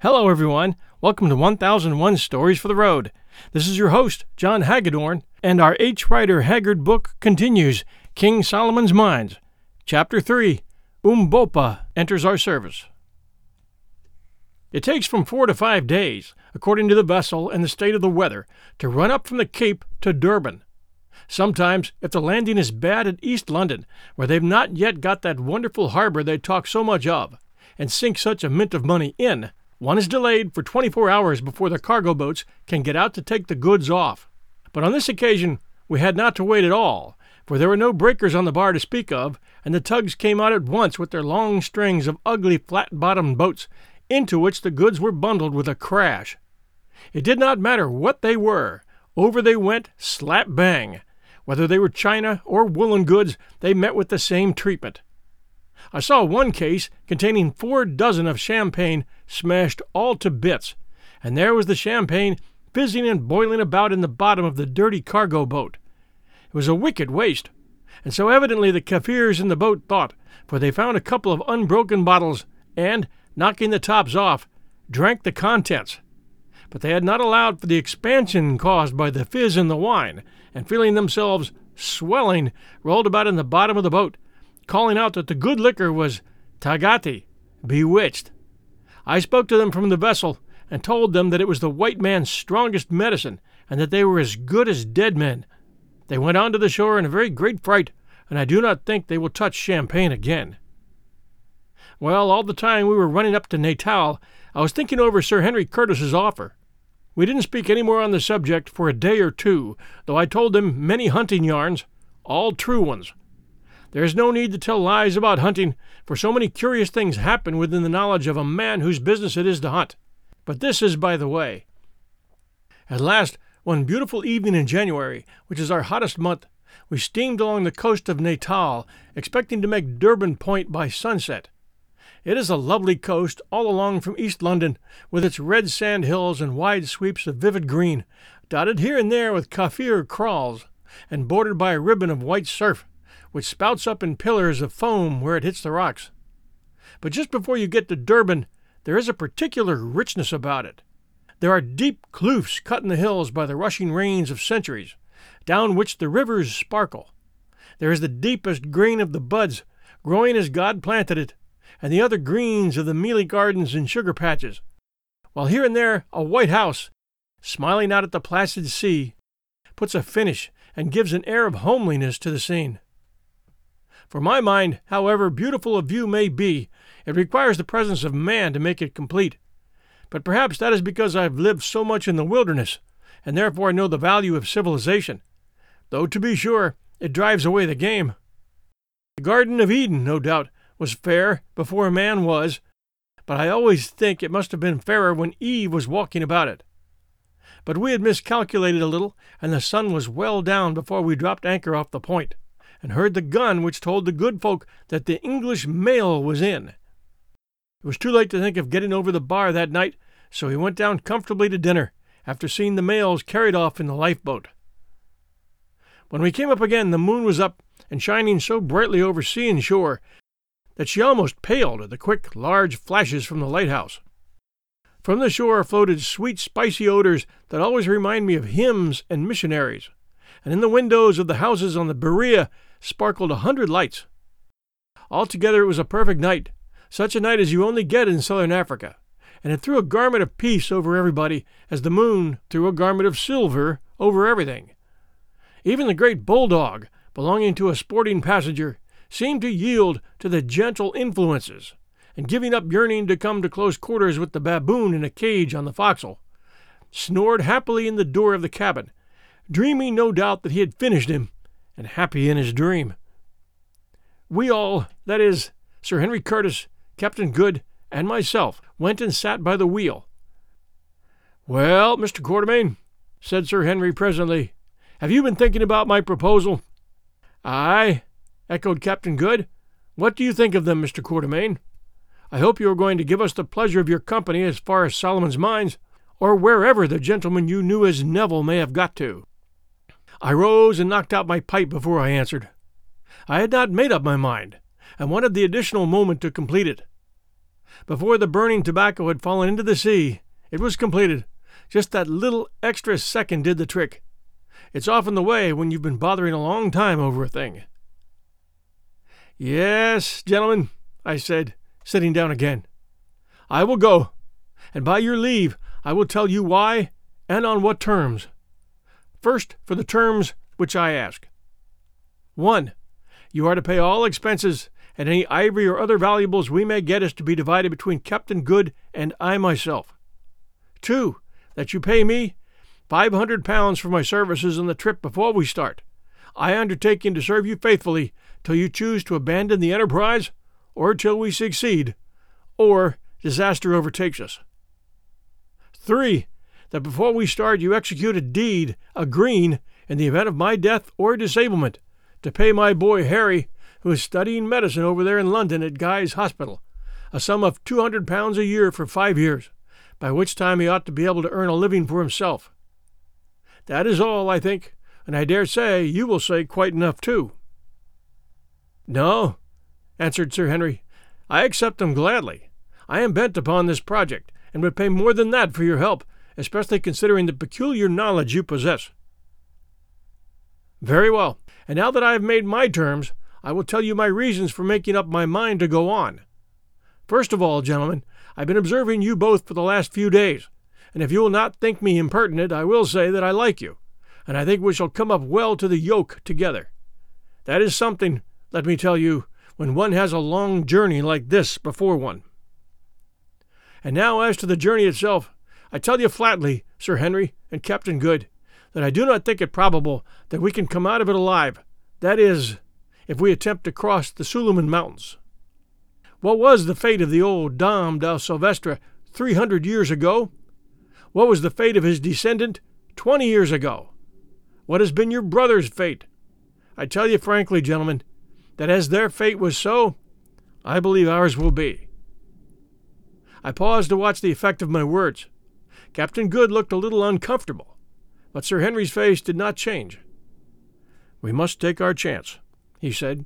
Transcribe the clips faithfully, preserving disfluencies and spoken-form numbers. Hello everyone, welcome to one thousand one Stories for the Road. This is your host, John Hagedorn, and our H. Rider Haggard book continues, King Solomon's Mines. Chapter three, Umbopa enters our service. It takes from four to five days, according to the vessel and the state of the weather, to run up from the Cape to Durban. Sometimes, if the landing is bad at East London, where they've not yet got that wonderful harbour they talk so much of, and sink such a mint of money in, one is delayed for twenty-four hours before the cargo boats can get out to take the goods off. But on this occasion we had not to wait at all, for there were no breakers on the bar to speak of, and the tugs came out at once with their long strings of ugly flat-bottomed boats, into which the goods were bundled with a crash. It did not matter what they were, over they went slap-bang. Whether they were china or woolen goods, they met with the same treatment. I saw one case containing four dozen of champagne smashed all to bits, and there was the champagne fizzing and boiling about in the bottom of the dirty cargo boat. It was a wicked waste, and so evidently the Kaffirs in the boat thought, for they found a couple of unbroken bottles and, knocking the tops off, drank the contents. But they had not allowed for the expansion caused by the fizz in the wine, and feeling themselves swelling, rolled about in the bottom of the boat, calling out that the good liquor was tagati, bewitched. I spoke to them from the vessel and told them that it was the white man's strongest medicine and that they were as good as dead men. They went on to the shore in a very great fright, and I do not think they will touch champagne again. Well, all the time we were running up to Natal, I was thinking over Sir Henry Curtis's offer. We didn't speak any more on the subject for a day or two, though I told them many hunting yarns, all true ones. There is no need to tell lies about hunting, for so many curious things happen within the knowledge of a man whose business it is to hunt. But this is by the way. At last, one beautiful evening in January, which is our hottest month, we steamed along the coast of Natal, expecting to make Durban Point by sunset. It is a lovely coast all along from East London, with its red sand hills and wide sweeps of vivid green, dotted here and there with Kaffir kraals, and bordered by a ribbon of white surf, which spouts up in pillars of foam where it hits the rocks. But just before you get to Durban, there is a particular richness about it. There are deep kloofs cut in the hills by the rushing rains of centuries, down which the rivers sparkle. There is the deepest green of the buds, growing as God planted it, and the other greens of the mealie gardens and sugar patches, while here and there a white house, smiling out at the placid sea, puts a finish and gives an air of homeliness to the scene. For my mind, however beautiful a view may be, it requires the presence of man to make it complete. But perhaps that is because I have lived so much in the wilderness, and therefore I know the value of civilization, though to be sure it drives away the game. The Garden of Eden, no doubt, was fair before man was, but I always think it must have been fairer when Eve was walking about it. But we had miscalculated a little, and the sun was well down before we dropped anchor off the point, and heard the gun which told the good folk that the English mail was in. It was too late to think of getting over the bar that night, so we went down comfortably to dinner, after seeing the mails carried off in the lifeboat. When we came up again, the moon was up, and shining so brightly over sea and shore, that she almost paled at the quick, large flashes from the lighthouse. From the shore floated sweet, spicy odors that always remind me of hymns and missionaries, and in the windows of the houses on the Berea sparkled a hundred lights. Altogether it was a perfect night, such a night as you only get in southern Africa, and it threw a garment of peace over everybody, as the moon threw a garment of silver over everything. Even the great bulldog, belonging to a sporting passenger, seemed to yield to the gentle influences, and giving up yearning to come to close quarters with the baboon in a cage on the forecastle, snored happily in the door of the cabin, dreaming no doubt that he had finished him, and happy in his dream. We all, that is, Sir Henry Curtis, Captain Good, and myself, went and sat by the wheel. "Well, Mister Quatermain," said Sir Henry presently, "have you been thinking about my proposal?" "Aye," echoed Captain Good. "What do you think of them, Mister Quatermain? I hope you are going to give us the pleasure of your company as far as Solomon's Mines, or wherever the gentleman you knew as Neville may have got to." I rose and knocked out my pipe before I answered. I had not made up my mind, and wanted the additional moment to complete it. Before the burning tobacco had fallen into the sea, it was completed. Just that little extra second did the trick. It's often the way when you've been bothering a long time over a thing. "Yes, gentlemen," I said, sitting down again. "I will go, and by your leave I will tell you why and on what terms. First, for the terms which I ask. One, you are to pay all expenses, and any ivory or other valuables we may get is to be divided between Captain Good and I myself. Two, that you pay me five hundred pounds for my services on the trip before we start, I undertaking to serve you faithfully till you choose to abandon the enterprise, or till we succeed, or disaster overtakes us. Three, that before we start you execute a deed agreeing, in the event of my death or disablement, to pay my boy Harry, who is studying medicine over there in London at Guy's Hospital, a sum of two hundred pounds a year for five years, by which time he ought to be able to earn a living for himself. That is all, I think, and I dare say you will say quite enough too." "No," answered Sir Henry, "I accept them gladly. I am bent upon this project, and would pay more than that for your help, especially considering the peculiar knowledge you possess." "Very well, and now that I have made my terms, I will tell you my reasons for making up my mind to go on. First of all, gentlemen, I have been observing you both for the last few days, and if you will not think me impertinent, I will say that I like you, and I think we shall come up well to the yoke together. That is something, let me tell you, when one has a long journey like this before one. And now as to the journey itself, I tell you flatly, Sir Henry and Captain Good, that I do not think it probable that we can come out of it alive, that is, if we attempt to cross the Suleiman Mountains. What was the fate of the old Dom da Silvestre three hundred years ago? What was the fate of his descendant twenty years ago? What has been your brother's fate? I tell you frankly, gentlemen, that as their fate was so, I believe ours will be." I paused to watch the effect of my words. Captain Good looked a little uncomfortable, but Sir Henry's face did not change. "We must take our chance," he said.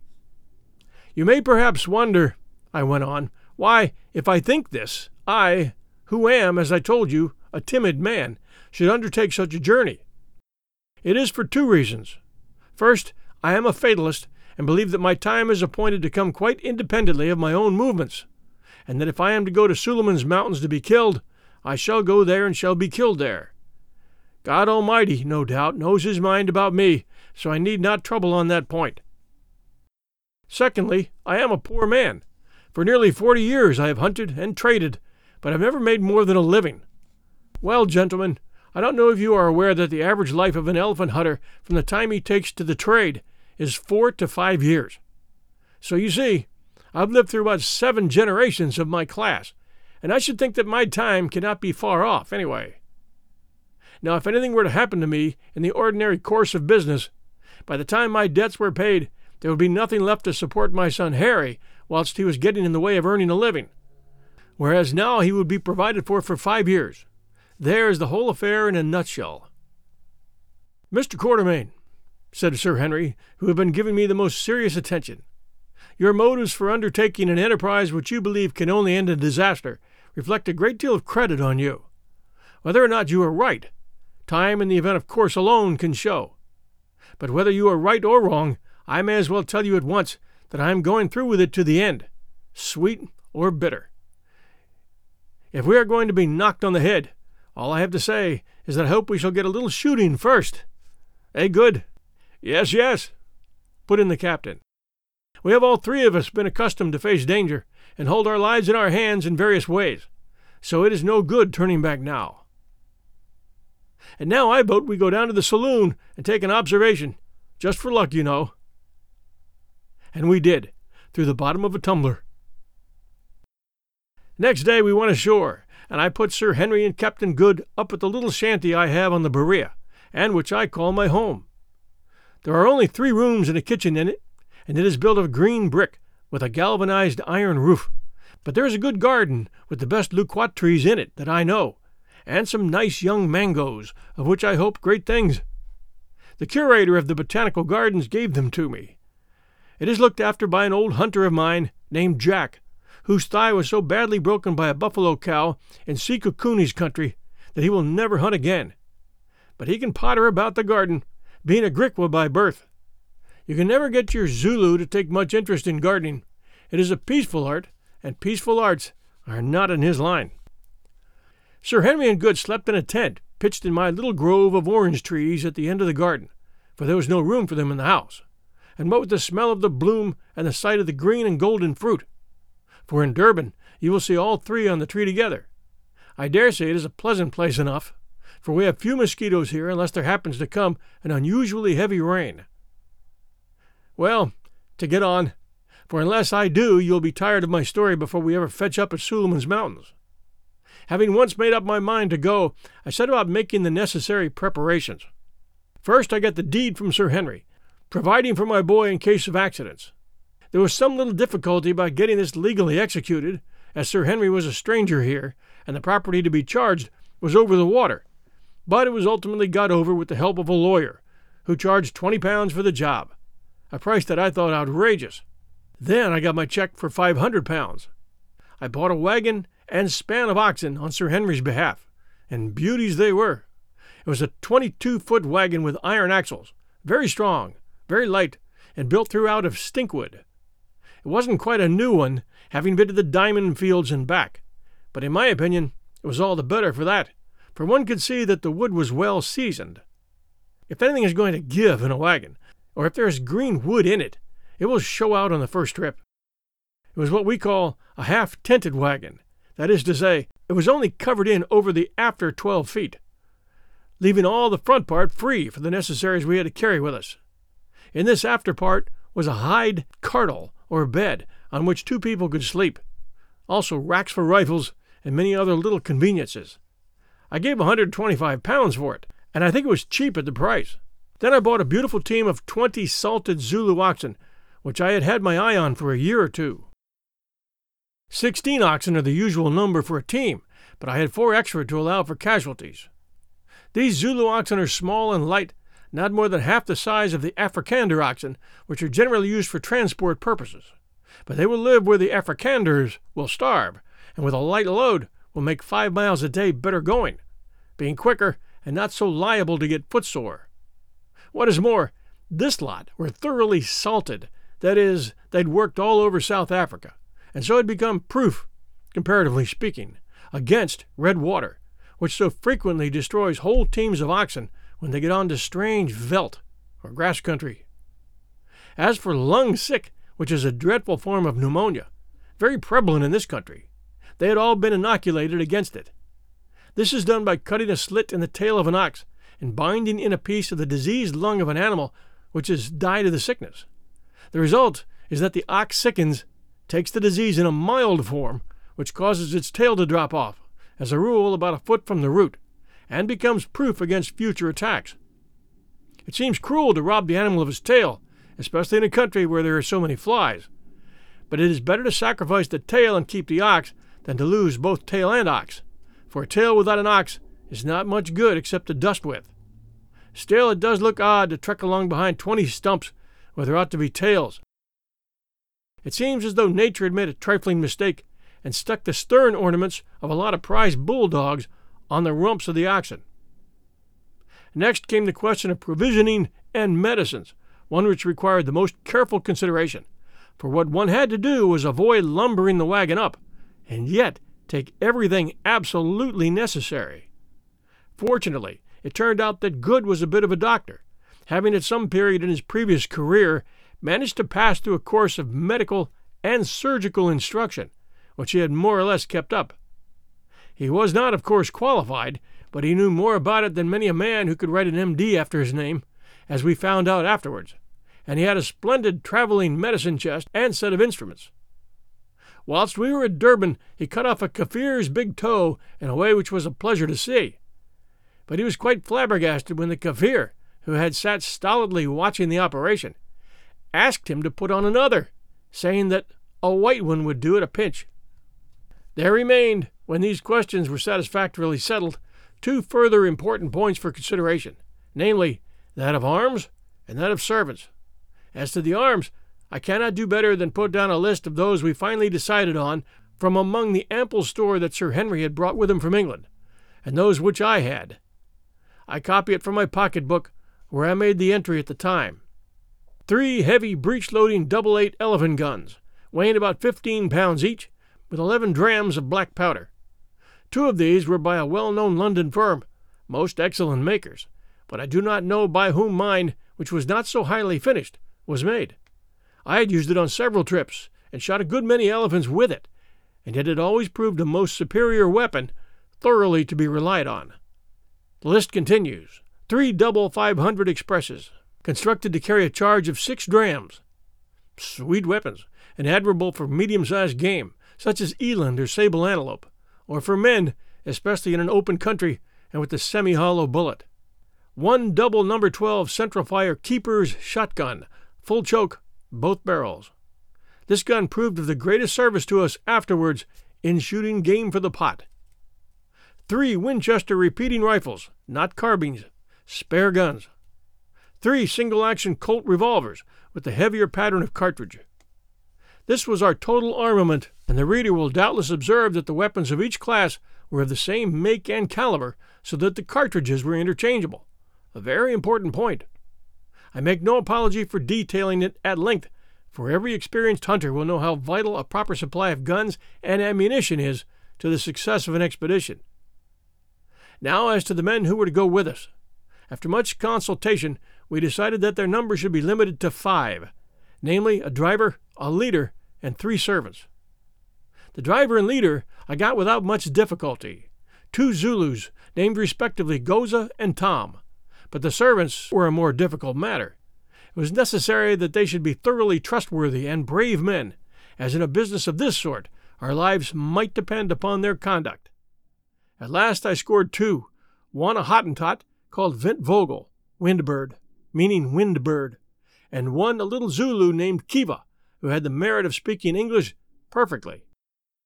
"You may perhaps wonder," I went on, "why, if I think this, I, who am, as I told you, a timid man, should undertake such a journey. It is for two reasons. First, I am a fatalist, and believe that my time is appointed to come quite independently of my own movements, and that if I am to go to Suleiman's Mountains to be killed, I shall go there and shall be killed there. God Almighty, no doubt, knows his mind about me, so I need not trouble on that point. Secondly, I am a poor man. For nearly forty years I have hunted and traded, but I've never made more than a living. Well, gentlemen, I don't know if you are aware that the average life of an elephant hunter, from the time he takes to the trade, is four to five years. So you see, I've lived through about seven generations of my class, and I should think that my time cannot be far off, anyway. Now, if anything were to happen to me in the ordinary course of business, by the time my debts were paid, there would be nothing left to support my son Harry, whilst he was getting in the way of earning a living, whereas now he would be provided for for five years. There is the whole affair in a nutshell." "Mister Quatermain," said Sir Henry, who had been giving me the most serious attention, "your motives for undertaking an enterprise which you believe can only end in disaster reflect a great deal of credit on you. Whether or not you are right, time and the event of course alone can show. But whether you are right or wrong, I may as well tell you at once that I am going through with it to the end, sweet or bitter. If we are going to be knocked on the head, all I have to say is that I hope we shall get a little shooting first. Eh, Good?" "Yes, yes," put in the captain. "We have all three of us been accustomed to face danger and hold our lives in our hands in various ways, so it is no good turning back now. And now I vote we go down to the saloon and take an observation, just for luck, you know." And we did, through the bottom of a tumbler. Next day we went ashore, and I put Sir Henry and Captain Good up at the little shanty I have on the Berea, and which I call my home. There are only three rooms and a kitchen in it, and it is built of green brick, with a galvanized iron roof, but there is a good garden with the best loquat trees in it that I know, and some nice young mangoes, of which I hope great things. The curator of the botanical gardens gave them to me. It is looked after by an old hunter of mine, named Jack, whose thigh was so badly broken by a buffalo cow in Sikukuni's country that he will never hunt again. But he can potter about the garden, being a Griqua by birth. You can never get your Zulu to take much interest in gardening. It is a peaceful art, and peaceful arts are not in his line. Sir Henry and Good slept in a tent pitched in my little grove of orange trees at the end of the garden, for there was no room for them in the house. And what with the smell of the bloom and the sight of the green and golden fruit? For in Durban you will see all three on the tree together. I dare say it is a pleasant place enough, for we have few mosquitoes here unless there happens to come an unusually heavy rain. Well, to get on, for unless I do, you'll be tired of my story before we ever fetch up at Solomon's Mountains. Having once made up my mind to go, I set about making the necessary preparations. First I got the deed from Sir Henry, providing for my boy in case of accidents. There was some little difficulty about getting this legally executed, as Sir Henry was a stranger here, and the property to be charged was over the water, but it was ultimately got over with the help of a lawyer, who charged twenty pounds for the job, a price that I thought outrageous. Then I got my check for five hundred pounds. I bought a wagon and span of oxen on Sir Henry's behalf, and beauties they were. It was a twenty-two foot wagon with iron axles, very strong, very light, and built throughout of stinkwood. It wasn't quite a new one, having been to the diamond fields and back, but in my opinion it was all the better for that, for one could see that the wood was well seasoned. If anything is going to give in a wagon, or if there is green wood in it, it will show out on the first trip. It was what we call a half-tented wagon, that is to say, it was only covered in over the after twelve feet, leaving all the front part free for the necessaries we had to carry with us. In this after part was a hide cardle, or bed, on which two people could sleep, also racks for rifles and many other little conveniences. I gave one hundred twenty-five pounds for it, and I think it was cheap at the price. Then I bought a beautiful team of twenty salted Zulu oxen, which I had had my eye on for a year or two. Sixteen oxen are the usual number for a team, but I had four extra to allow for casualties. These Zulu oxen are small and light, not more than half the size of the Afrikander oxen, which are generally used for transport purposes. But they will live where the Afrikanders will starve, and with a light load will make five miles a day better going, being quicker and not so liable to get footsore. What is more, this lot were thoroughly salted, that is, they'd worked all over South Africa, and so had become proof, comparatively speaking, against red water, which so frequently destroys whole teams of oxen when they get on to strange veldt, or grass country. As for lung sick, which is a dreadful form of pneumonia, very prevalent in this country, they had all been inoculated against it. This is done by cutting a slit in the tail of an ox and binding in a piece of the diseased lung of an animal which has died of the sickness. The result is that the ox sickens, takes the disease in a mild form, which causes its tail to drop off, as a rule about a foot from the root, and becomes proof against future attacks. It seems cruel to rob the animal of his tail, especially in a country where there are so many flies, but it is better to sacrifice the tail and keep the ox than to lose both tail and ox, for a tail without an ox is not much good except to dust with. Still, it does look odd to trek along behind twenty stumps where there ought to be tails. It seems as though nature had made a trifling mistake and stuck the stern ornaments of a lot of prize bulldogs on the rumps of the oxen. Next came the question of provisioning and medicines, one which required the most careful consideration, for what one had to do was avoid lumbering the wagon up, and yet take everything absolutely necessary. Fortunately, it turned out that Good was a bit of a doctor, having at some period in his previous career managed to pass through a course of medical and surgical instruction, which he had more or less kept up. He was not, of course, qualified, but he knew more about it than many a man who could write an M D after his name, as we found out afterwards, and he had a splendid traveling medicine chest and set of instruments. Whilst we were at Durban, he cut off a Kaffir's big toe in a way which was a pleasure to see. But he was quite flabbergasted when the Kaffir, who had sat stolidly watching the operation, asked him to put on another, saying that a white one would do at a pinch. There remained, when these questions were satisfactorily settled, two further important points for consideration, namely, that of arms and that of servants. As to the arms, I cannot do better than put down a list of those we finally decided on from among the ample store that Sir Henry had brought with him from England, and those which I had. I copy it from my pocketbook, where I made the entry at the time. Three heavy breech-loading double eight elephant guns, weighing about fifteen pounds each, with eleven drams of black powder. Two of these were by a well-known London firm, most excellent makers, but I do not know by whom mine, which was not so highly finished, was made. I had used it on several trips, and shot a good many elephants with it, and it had always proved a most superior weapon, thoroughly to be relied on. The list continues. Three double five hundred expresses, constructed to carry a charge of six drams. Sweet weapons, and admirable for medium-sized game, such as eland or sable antelope, or for men, especially in an open country and with the semi-hollow bullet. One double number twelve central fire keeper's shotgun, full choke, both barrels. This gun proved of the greatest service to us afterwards in shooting game for the pot. Three Winchester repeating rifles, not carbines, spare guns. Three single-action Colt revolvers with the heavier pattern of cartridge. This was our total armament, and the reader will doubtless observe that the weapons of each class were of the same make and caliber, so that the cartridges were interchangeable. A very important point. I make no apology for detailing it at length, for every experienced hunter will know how vital a proper supply of guns and ammunition is to the success of an expedition. Now as to the men who were to go with us. After much consultation, we decided that their number should be limited to five, namely a driver, a leader, and three servants. The driver and leader I got without much difficulty, two Zulus, named respectively Goza and Tom, but the servants were a more difficult matter. It was necessary that they should be thoroughly trustworthy and brave men, as in a business of this sort, our lives might depend upon their conduct. At last I scored two, one a Hottentot, called Vent Vogel, Windbird, meaning wind bird, and one a little Zulu named Kiva, who had the merit of speaking English perfectly.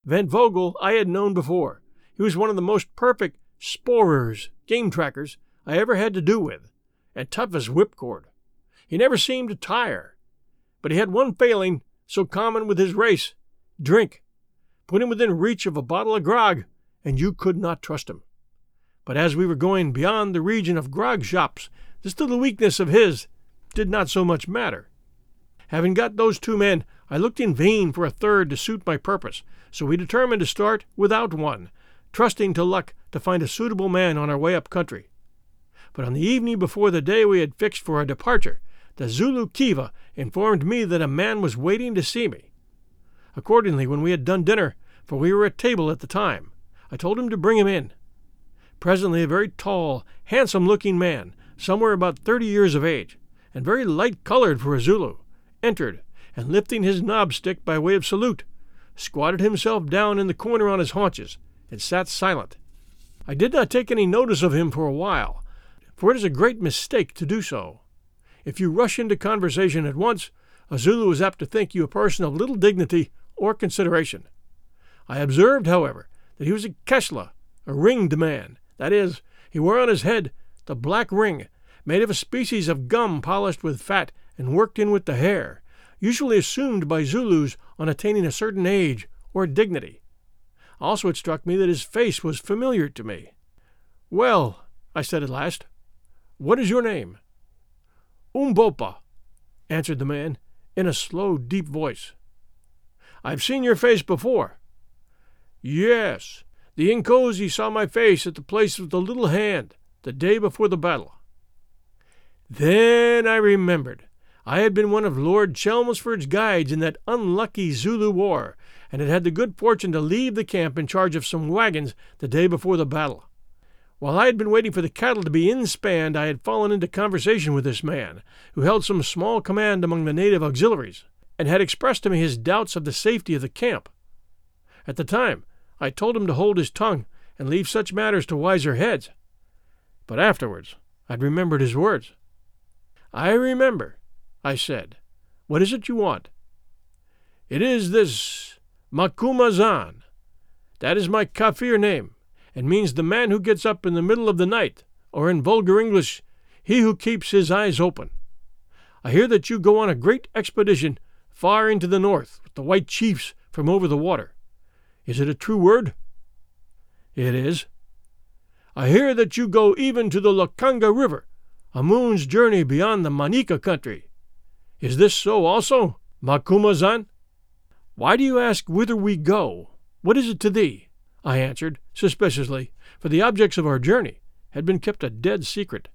Vent Vogel I had known before. He was one of the most perfect sporers, game trackers, I ever had to do with, and tough as whipcord. He never seemed to tire, but he had one failing, so common with his race, drink. Put him within reach of a bottle of grog, and you could not trust him. But as we were going beyond the region of grog shops, this little weakness of his did not so much matter. Having got those two men, I looked in vain for a third to suit my purpose, so we determined to start without one, trusting to luck to find a suitable man on our way up country. But on the evening before the day we had fixed for our departure, the Zulu Kiva informed me that a man was waiting to see me. Accordingly, when we had done dinner, for we were at table at the time, I told him to bring him in. Presently a very tall, handsome-looking man, somewhere about thirty years of age, and very light-colored for a Zulu, entered, and lifting his knob-stick by way of salute, squatted himself down in the corner on his haunches, and sat silent. I did not take any notice of him for a while, for it is a great mistake to do so. If you rush into conversation at once, a Zulu is apt to think you a person of little dignity or consideration. I observed, however, that he was a Keshla, a ringed man, that is, he wore on his head the black ring, made of a species of gum polished with fat and worked in with the hair, usually assumed by Zulus on attaining a certain age or dignity. Also it struck me that his face was familiar to me. "Well," I said at last, "what is your name?" "Umbopa," answered the man, in a slow, deep voice. "I've seen your face before." "Yes, the Inkozi saw my face at the place of the little hand, the day before the battle." Then I remembered. I had been one of Lord Chelmsford's guides in that unlucky Zulu war, and had had the good fortune to leave the camp in charge of some wagons the day before the battle. While I had been waiting for the cattle to be inspanned, I had fallen into conversation with this man, who held some small command among the native auxiliaries, and had expressed to me his doubts of the safety of the camp. At the time, I told him to hold his tongue and leave such matters to wiser heads. But afterwards, I remembered his words. "I remember," I said. "What is it you want?" "It is this Makumazan. That is my Kafir name, and means the man who gets up in the middle of the night, or in vulgar English, he who keeps his eyes open. I hear that you go on a great expedition far into the north, with the white chiefs from over the water. Is it a true word? It is. I hear that you go even to the Lokanga River, a moon's journey beyond the Manika country. Is this so also, Makumazan? Why do you ask whither we go? What is it to thee? I answered, suspiciously, for the objects of our journey had been kept a dead secret.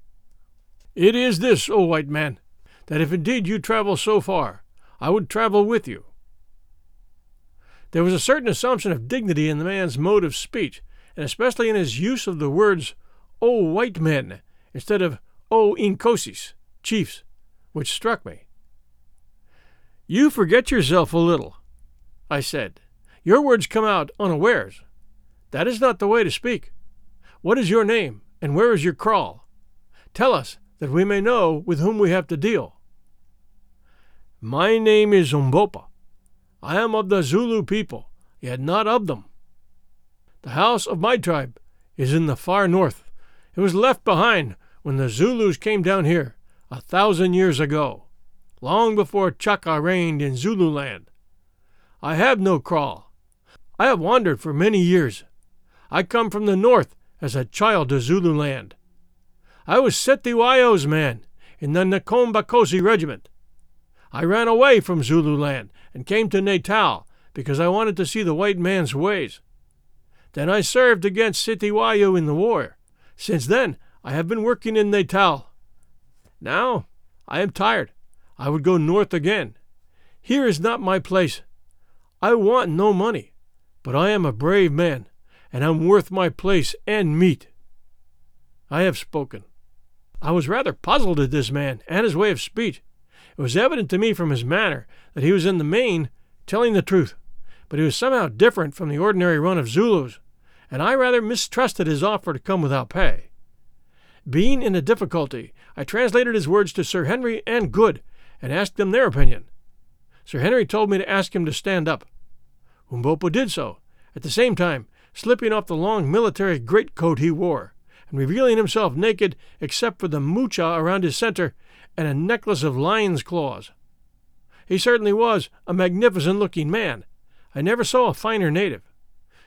It is this, O white man, that if indeed you travel so far, I would travel with you. There was a certain assumption of dignity in the man's mode of speech, and especially in his use of the words, O white men, instead of O Inkosis, chiefs, which struck me. You forget yourself a little, I said. Your words come out unawares. That is not the way to speak. What is your name, and where is your kraal? Tell us, that we may know with whom we have to deal. My name is Umbopa. I am of the Zulu people, yet not of them. The house of my tribe is in the far north. It was left behind when the Zulus came down here a thousand years ago, long before Chaka reigned in Zululand. I have no kraal. I have wandered for many years. I come from the north as a child to Zululand. I was Cetshwayo's man in the Nkombakosi regiment. I ran away from Zululand and came to Natal because I wanted to see the white man's ways. Then I served against Cetshwayo in the war. Since then, I have been working in Natal. Now, I am tired. I would go north again. Here is not my place. I want no money, but I am a brave man, and I'm worth my place and meat. I have spoken. I was rather puzzled at this man and his way of speech. It was evident to me from his manner that he was in the main telling the truth, but he was somehow different from the ordinary run of Zulus, and I rather mistrusted his offer to come without pay. Being in a difficulty, I translated his words to Sir Henry and Good, and asked them their opinion. Sir Henry told me to ask him to stand up. Umbopo did so, at the same time slipping off the long military greatcoat he wore, and revealing himself naked except for the moocha around his center and a necklace of lion's claws. He certainly was a magnificent-looking man. I never saw a finer native.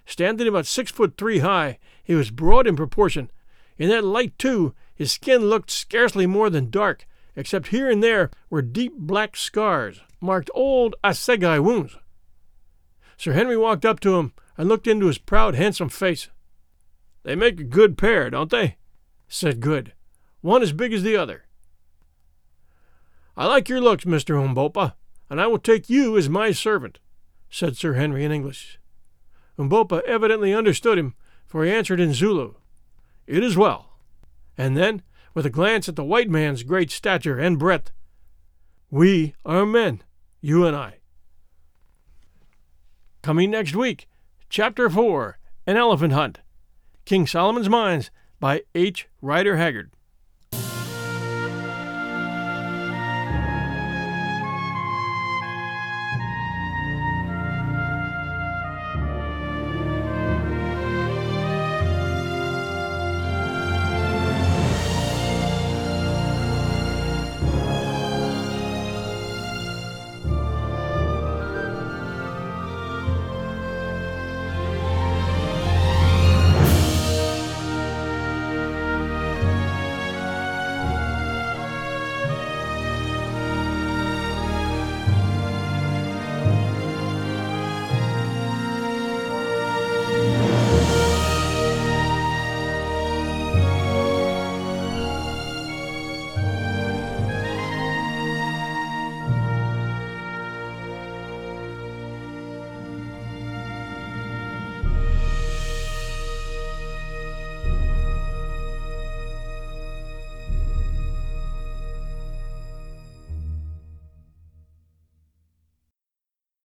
Standing about six foot three high, he was broad in proportion. In that light, too, his skin looked scarcely more than dark, except here and there were deep black scars, marked old Assegai wounds. Sir Henry walked up to him and looked into his proud, handsome face. They make a good pair, don't they? Said Good. One as big as the other. I like your looks, Mister Umbopa, and I will take you as my servant, said Sir Henry in English. Umbopa evidently understood him, for he answered in Zulu, It is well. And then, with a glance at the white man's great stature and breadth, We are men, you and I. Coming next week, Chapter four, An Elephant Hunt. King Solomon's Mines by H. Rider Haggard.